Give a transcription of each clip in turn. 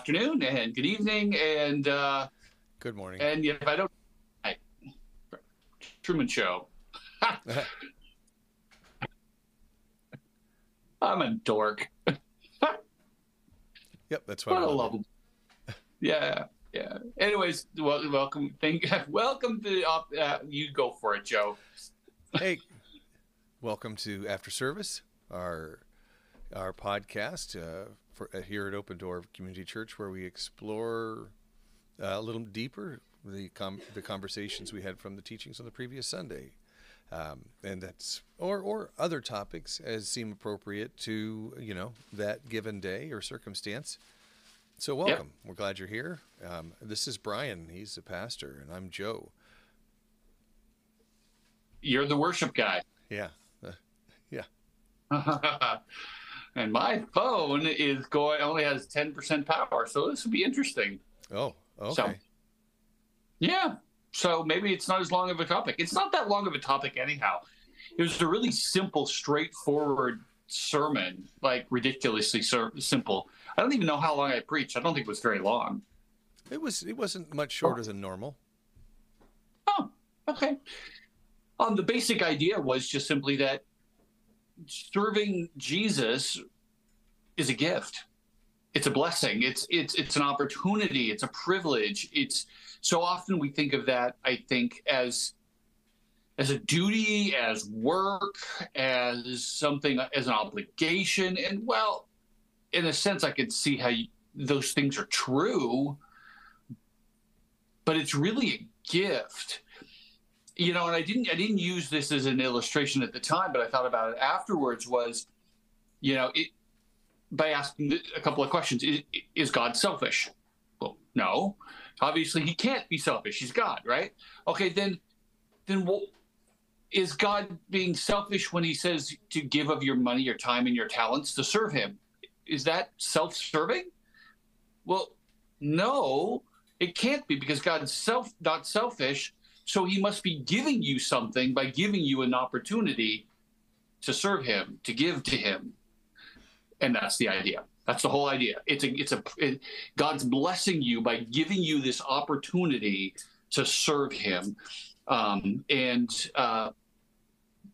afternoon and good evening and good morning. And if I don't, Truman Show. I'm a dork. Yep, that's what I love. Yeah, yeah. Anyways, welcome. Welcome to you go for it, Joe. Hey, welcome to After Service, our podcast here at Open Door Community Church, where we explore a little deeper the conversations we had from the teachings on the previous Sunday. And that's or other topics as seem appropriate to, you know, that given day or circumstance. So welcome. Yep. We're glad you're here. This is Brian. He's the pastor, and I'm Joe. You're the worship guy. Yeah. Yeah. And my phone is only has 10% power, so this will be interesting. Oh, okay. So, yeah. So maybe it's not as long of a topic. It's not that long of a topic anyhow. It was a really simple, straightforward sermon, like ridiculously simple. I don't even know how long I preached. I don't think it was very long. It wasn't much shorter than normal. Oh, okay. The basic idea was just simply that serving Jesus is a gift. It's a blessing. It's an opportunity. It's a privilege. It's so often we think of that, I think, as a duty, as work, as something, as an obligation. And well, in a sense, I could see how those things are true, but it's really a gift. You know, and I didn't use this as an illustration at the time, but I thought about it afterwards was, you know, by asking a couple of questions. Is God selfish? Well, no. Obviously, he can't be selfish. He's God, right? Okay, then is God being selfish when he says to give of your money, your time, and your talents to serve him? Is that self-serving? Well, no, it can't be, because God's not selfish, so he must be giving you something by giving you an opportunity to serve him, to give to him. And that's the idea. That's the whole idea. God's blessing you by giving you this opportunity to serve him,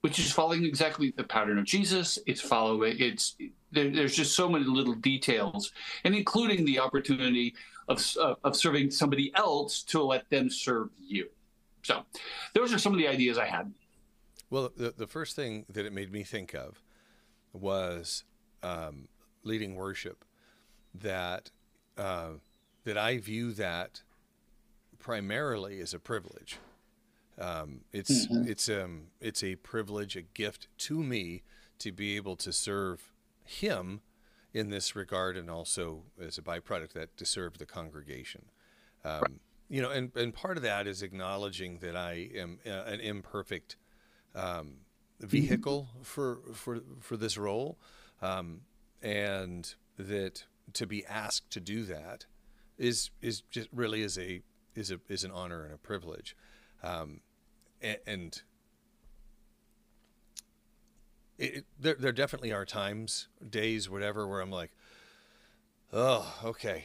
which is following exactly the pattern of Jesus. There's just so many little details, and including the opportunity of serving somebody else to let them serve you. So those are some of the ideas I had. Well, the first thing that it made me think of was leading worship, that I view that primarily as a privilege. It's a privilege, a gift to me to be able to serve him in this regard, and also as a byproduct that to serve the congregation. Right. You know, and part of that is acknowledging that I am an imperfect vehicle for this role. And that to be asked to do that is just really is an honor and a privilege, and there definitely are times, days, whatever, where I'm like, oh, okay.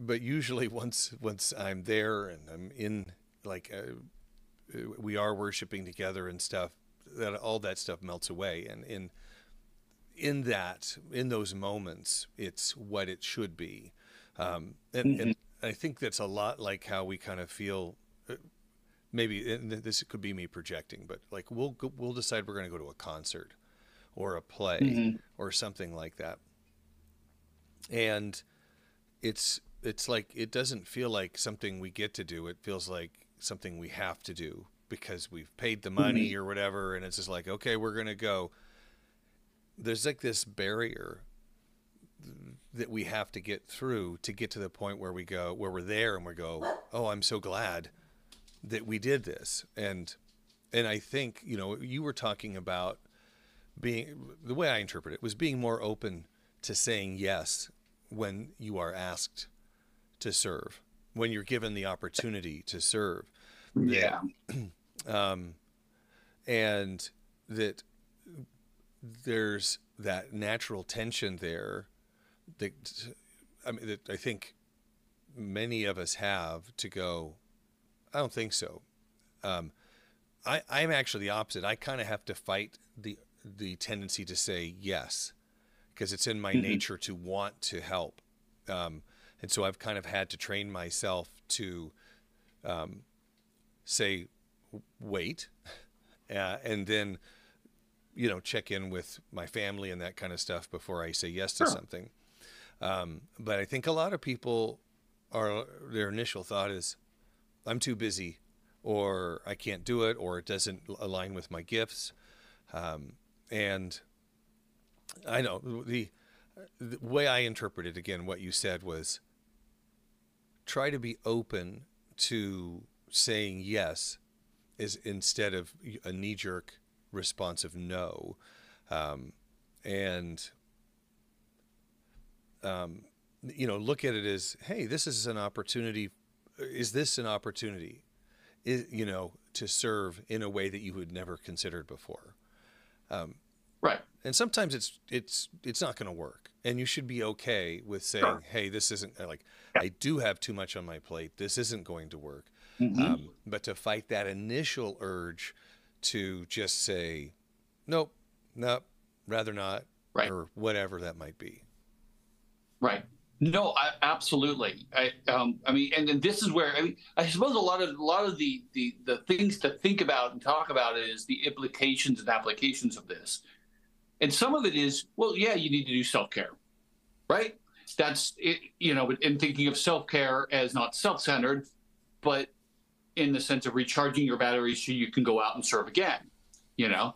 But usually once I'm there and I'm in, like, we are worshiping together and stuff, that all that stuff melts away, and in those moments, it's what it should be. And I think that's a lot like how we kind of feel, maybe, and this could be me projecting, but like we'll decide we're going to go to a concert or a play or something like that. And it's like, it doesn't feel like something we get to do. It feels like something we have to do because we've paid the money or whatever. And it's just like, okay, we're going to go. There's like this barrier that we have to get through to get to the point where we're there and we go, oh, I'm so glad that we did this. And I think, you know, you were talking about the way I interpret it was being more open to saying yes when you are asked to serve, when you're given the opportunity to serve. Yeah. And that there's that natural tension there that I think many of us have, to go, I don't think so. I'm actually the opposite. I kind of have to fight the tendency to say yes, because it's in my nature to want to help. And so I've kind of had to train myself to say, wait, and then, you know, check in with my family and that kind of stuff before I say yes to something. But I think a lot of people are, their initial thought is, I'm too busy, or I can't do it, or it doesn't align with my gifts. And I know the way I interpreted, again, what you said was, try to be open to saying yes, is instead of a knee-jerk response of no. You know, look at it as, hey, this is an opportunity. Is this an opportunity, you know, to serve in a way that you had never considered before? Right. And sometimes it's not going to work, and you should be okay with saying, hey, this isn't, like, I do have too much on my plate. This isn't going to work. But to fight that initial urge to just say, nope, rather not, or whatever that might be. Right. No, absolutely. I mean, and this is where, I mean, I suppose a lot of the things to think about and talk about is the implications and applications of this. And some of it is, well, yeah, you need to do self-care, right? That's it, you know, in thinking of self-care as not self-centered, but in the sense of recharging your batteries so you can go out and serve again, you know?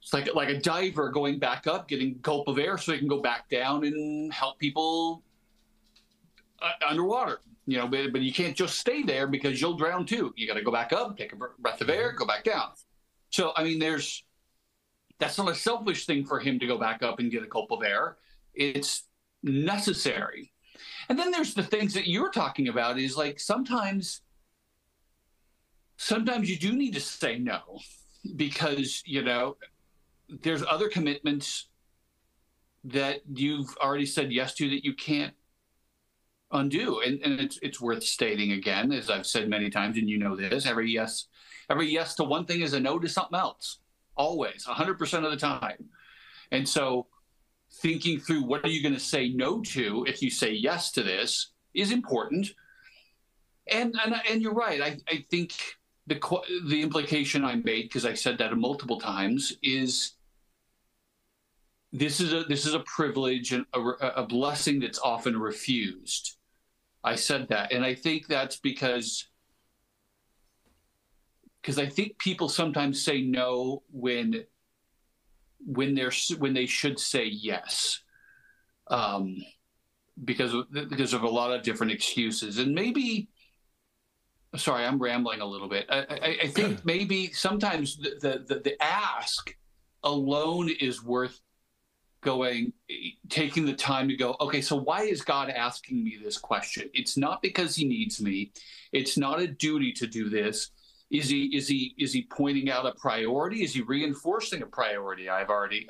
It's like a diver going back up, getting a gulp of air so he can go back down and help people underwater, you know, but you can't just stay there because you'll drown too. You got to go back up, take a breath of air, go back down. So, I mean, that's not a selfish thing for him to go back up and get a gulp of air. It's necessary. And then there's the things that you're talking about is, like, sometimes you do need to say no, because, you know, there's other commitments that you've already said yes to that you can't undo. And it's worth stating again, as I've said many times, and you know this, every yes to one thing is a no to something else, always, 100% of the time. And so thinking through what are you going to say no to if you say yes to this is important. And you're right. I think the implication I made, because I said that multiple times, is this is a privilege and a blessing that's often refused. I said that, and I think that's because I think people sometimes say no when they should say yes, because of a lot of different excuses, and maybe. Sorry, I'm rambling a little bit. I think maybe sometimes the ask alone is worth taking the time to go, okay, so why is God asking me this question? It's not because he needs me. It's not a duty to do this. Is he pointing out a priority? Is he reinforcing a priority? I've already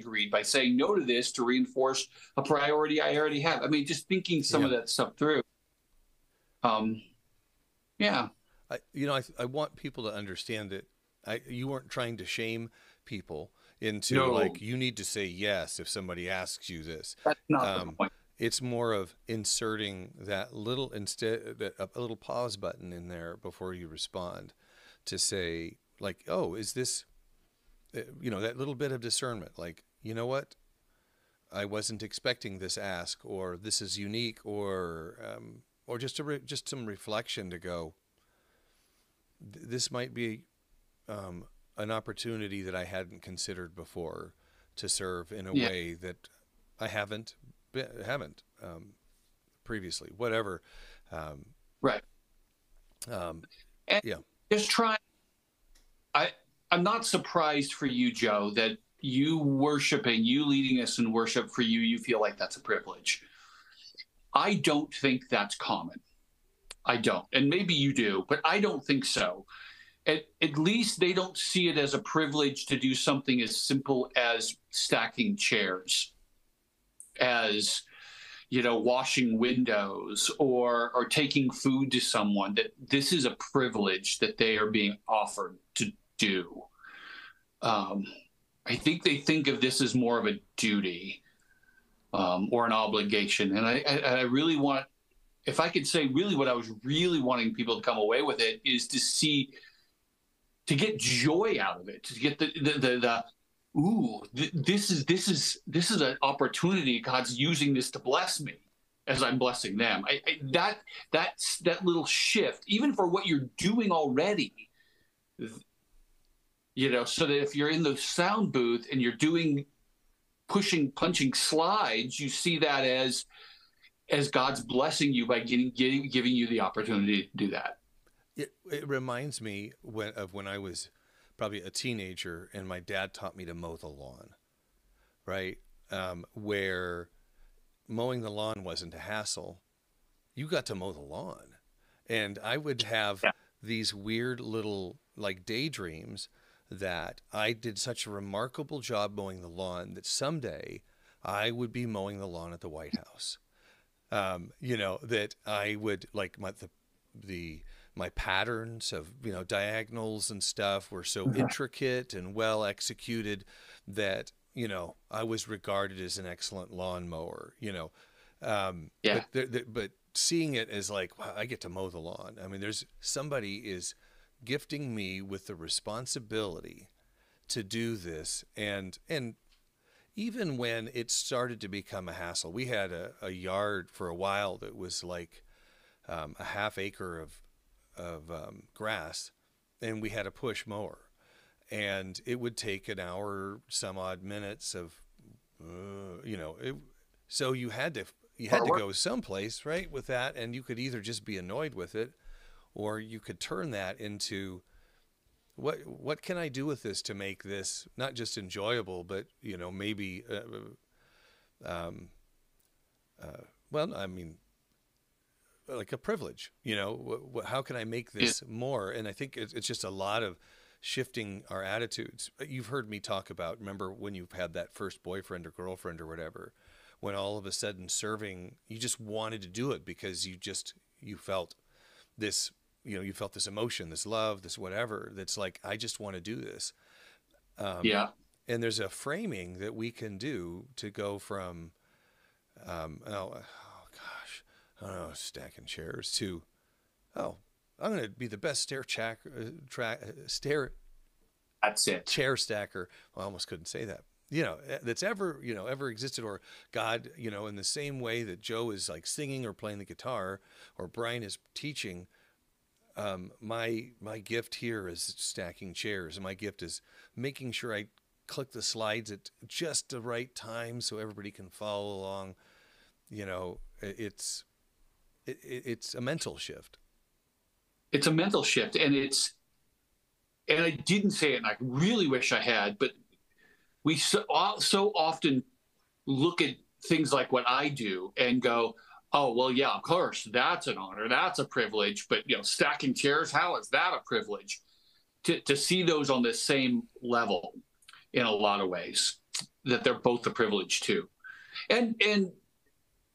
agreed by saying no to this to reinforce a priority I already have. I mean, just thinking some of that stuff through. Yeah. I want people to understand that you weren't trying to shame people into like, you need to say yes if somebody asks you this. That's not the point. It's more of inserting a little pause button in there before you respond to say, like, oh, is this, you know, that little bit of discernment, like, you know what? I wasn't expecting this ask, or this is unique, or just some reflection to go, this might be an opportunity that I hadn't considered before to serve in a way that I haven't previously, whatever. Just try. I'm not surprised for you, Joe, that you worshiping, you leading us in worship, for you, you feel like that's a privilege. I don't think that's common. I don't. And maybe you do, but I don't think so. At least they don't see it as a privilege to do something as simple as stacking chairs, as, you know, washing windows or taking food to someone, that this is a privilege that they are being offered to do. I think they think of this as more of a duty or an obligation. And I really want, if I could say really what I was really wanting people to come away with it is to see, to get joy out of it, to get the ooh, this is an opportunity. God's using this to bless me as I'm blessing them. That little shift, even for what you're doing already, you know, so that if you're in the sound booth and you're doing punching slides, you see that as God's blessing you by giving you the opportunity to do that. It reminds me of when I was probably a teenager and my dad taught me to mow the lawn, right? Where mowing the lawn wasn't a hassle. You got to mow the lawn. And I would have these weird little like daydreams that I did such a remarkable job mowing the lawn that someday I would be mowing the lawn at the White House. You know, that I would like my patterns of, you know, diagonals and stuff were so intricate and well executed that, you know, I was regarded as an excellent lawnmower, you know. But seeing it as like, wow, I get to mow the lawn. I mean, somebody is gifting me with the responsibility to do this. And even when it started to become a hassle, we had a yard for a while that was like a half acre of grass, and we had a push mower, and it would take an hour some odd minutes of so you had to go someplace, right, with that. And you could either just be annoyed with it, or you could turn that into what can I do with this to make this not just enjoyable, but, you know, maybe well, I mean, like a privilege, you know, how can I make this more? And I think it's just a lot of shifting our attitudes. You've heard me talk about, remember when you've had that first boyfriend or girlfriend or whatever, when all of a sudden serving, you just wanted to do it because you felt this, you know, you felt this emotion, this love, this whatever, that's like, I just want to do this. And there's a framing that we can do to go from, stacking chairs to, I'm going to be the best chair stacker. Well, I almost couldn't say that, you know, that's ever existed. Or God, you know, in the same way that Joe is like singing or playing the guitar, or Brian is teaching, my gift here is stacking chairs. And my gift is making sure I click the slides at just the right time so everybody can follow along. You know, it's a mental shift. It's a mental shift. And I didn't say it, and I really wish I had, but we so often look at things like what I do and go, oh, well, yeah, of course, that's an honor. That's a privilege. But, you know, stacking chairs, how is that a privilege? To see those on the same level in a lot of ways, that they're both a privilege too.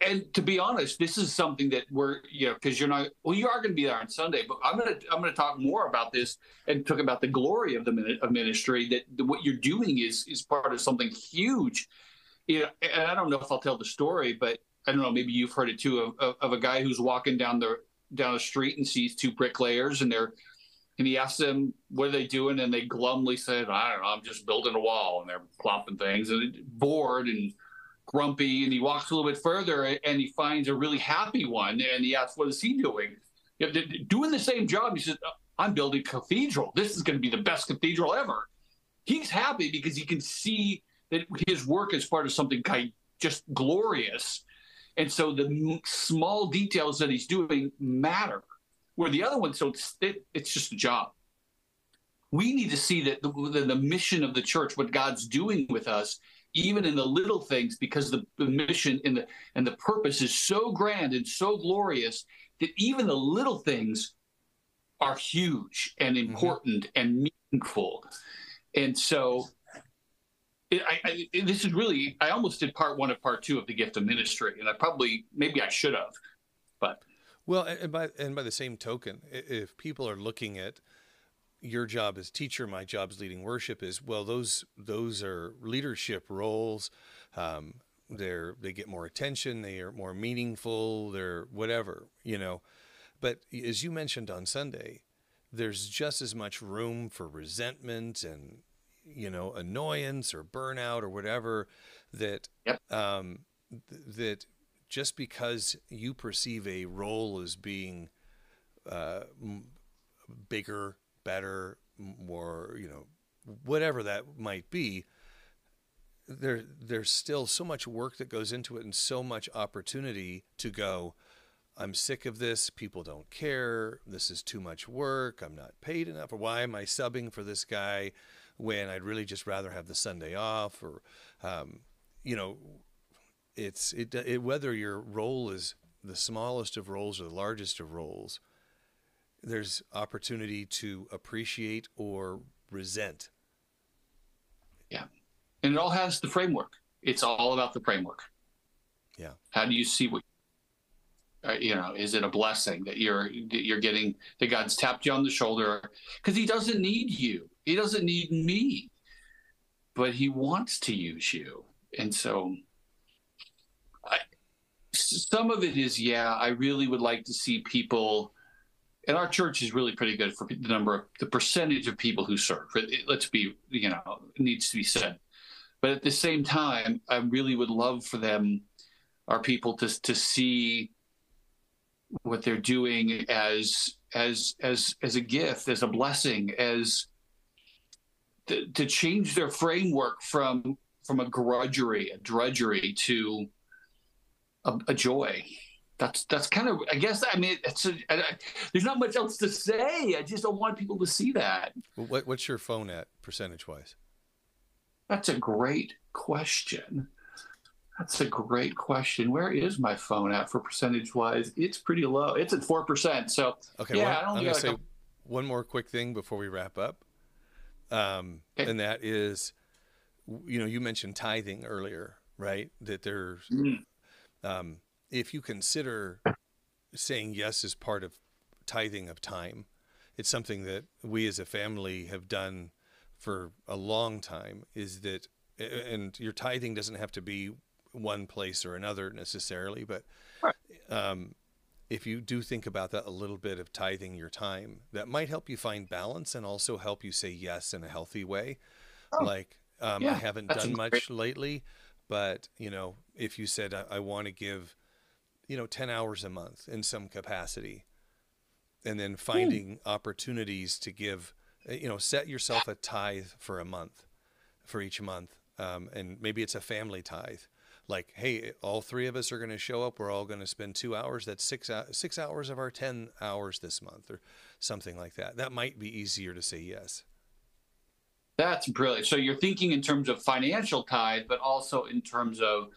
And to be honest, this is something that we're, you know, because you are going to be there on Sunday, but I'm going to talk more about this and talk about the glory of of ministry, that what you're doing is part of something huge. You know, and I don't know if I'll tell the story, but I don't know, maybe you've heard it too, of a guy who's walking down the street and sees two bricklayers, and he asks them, what are they doing? And they glumly said, I don't know, I'm just building a wall, and they're plopping things, and bored and grumpy. And he walks a little bit further and he finds a really happy one, and he asks, what is he doing? Doing the same job. He says, I'm building a cathedral. This is going to be the best cathedral ever. He's happy because he can see that his work is part of something kind of just glorious. And so the small details that he's doing matter, where the other one, so it's just a job. We need to see that the mission of the church, what God's doing with us, even in the little things, because the mission and the purpose is so grand and so glorious that even the little things are huge and important and meaningful. And so this is really, I almost did part one of part two of the gift of ministry, and I probably, maybe I should have, but. Well, and by the same token, if people are looking at your job as teacher, my job as leading worship is, well, those are leadership roles. They get more attention, they are more meaningful, they're whatever, you know. But as you mentioned on Sunday, there's just as much room for resentment and, you know, annoyance or burnout or whatever that, yep. That just because you perceive a role as being bigger, better, more, you know, whatever that might be, there's still so much work that goes into it and so much opportunity to go, I'm sick of this, people don't care, this is too much work, I'm not paid enough, or why am I subbing for this guy when I'd really just rather have the Sunday off, or, you know, it's whether your role is the smallest of roles or the largest of roles, there's opportunity to appreciate or resent. Yeah. And it all has the framework. It's all about the framework. Yeah. How do you see what, you know, is it a blessing that you're getting, that God's tapped you on the shoulder? Because he doesn't need you. He doesn't need me, but he wants to use you. And so some of it is, yeah, I really would like to see people, and our church is really pretty good for the number of, the percentage of people who serve. Let's be, you know, it needs to be said. But at the same time, I really would love for them, our people, to see what they're doing as a gift, as a blessing, as to change their framework from a drudgery to a joy. That's kind of, I guess, I mean, there's not much else to say. I just don't want people to see that. What's your phone at percentage-wise? That's a great question. That's a great question. Where is my phone at for percentage-wise? It's pretty low. It's at 4%. So okay, yeah, I'm going to say one more quick thing before we wrap up, okay. And that is, you know, you mentioned tithing earlier, right? That there's, if you consider saying yes as part of tithing of time, it's something that we as a family have done for a long time, is that, and your tithing doesn't have to be one place or another necessarily, but if you do think about that a little bit of tithing your time, that might help you find balance and also help you say yes in a healthy way. I haven't done much lately, but you know, if you said, I want to give, you know, 10 hours a month in some capacity, and then finding opportunities to give, you know, set yourself a tithe for a month, for each month. And maybe it's a family tithe. Like, hey, all three of us are going to show up. We're all going to spend 2 hours. That's 6 hours of our 10 hours this month, or something like that. That might be easier to say yes. That's brilliant. So you're thinking in terms of financial tithe, but also in terms of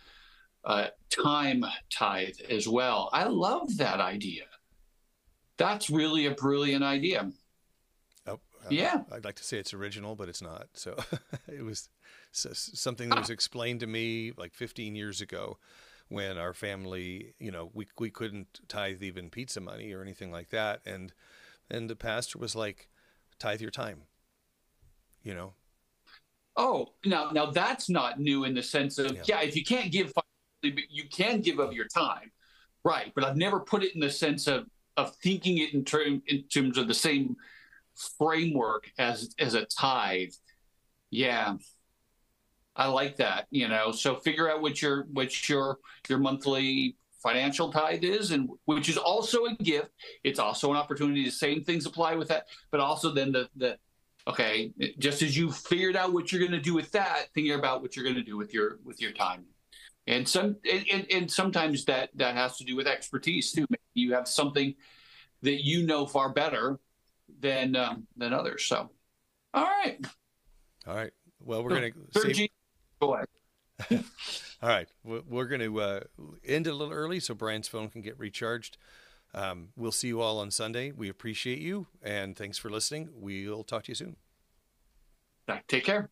time tithe as well. I love that idea. That's really a brilliant idea. Yeah, I'd like to say it's original, but it's not. So it was something that was explained to me like 15 years ago when our family, you know, we couldn't tithe even pizza money or anything like that. And the pastor was like, tithe your time, you know? Oh, now that's not new in the sense of, yeah, if you can't give, you can give of your time. Right. But I've never put it in the sense of thinking it in terms of the same framework as a tithe. Yeah, I like that. You know, so figure out what your monthly financial tithe is, and which is also a gift. It's also an opportunity. The same things apply with that, but also then okay, just as you figured out what you're going to do with that, thinking about what you're going to do with your time. And sometimes that has to do with expertise too. Maybe you have something that you know far better than others. So, all right. Well, we're going to save... Go ahead. All right. We're going to end a little early so Brian's phone can get recharged. We'll see you all on Sunday. We appreciate you, and thanks for listening. We'll talk to you soon. All right, take care.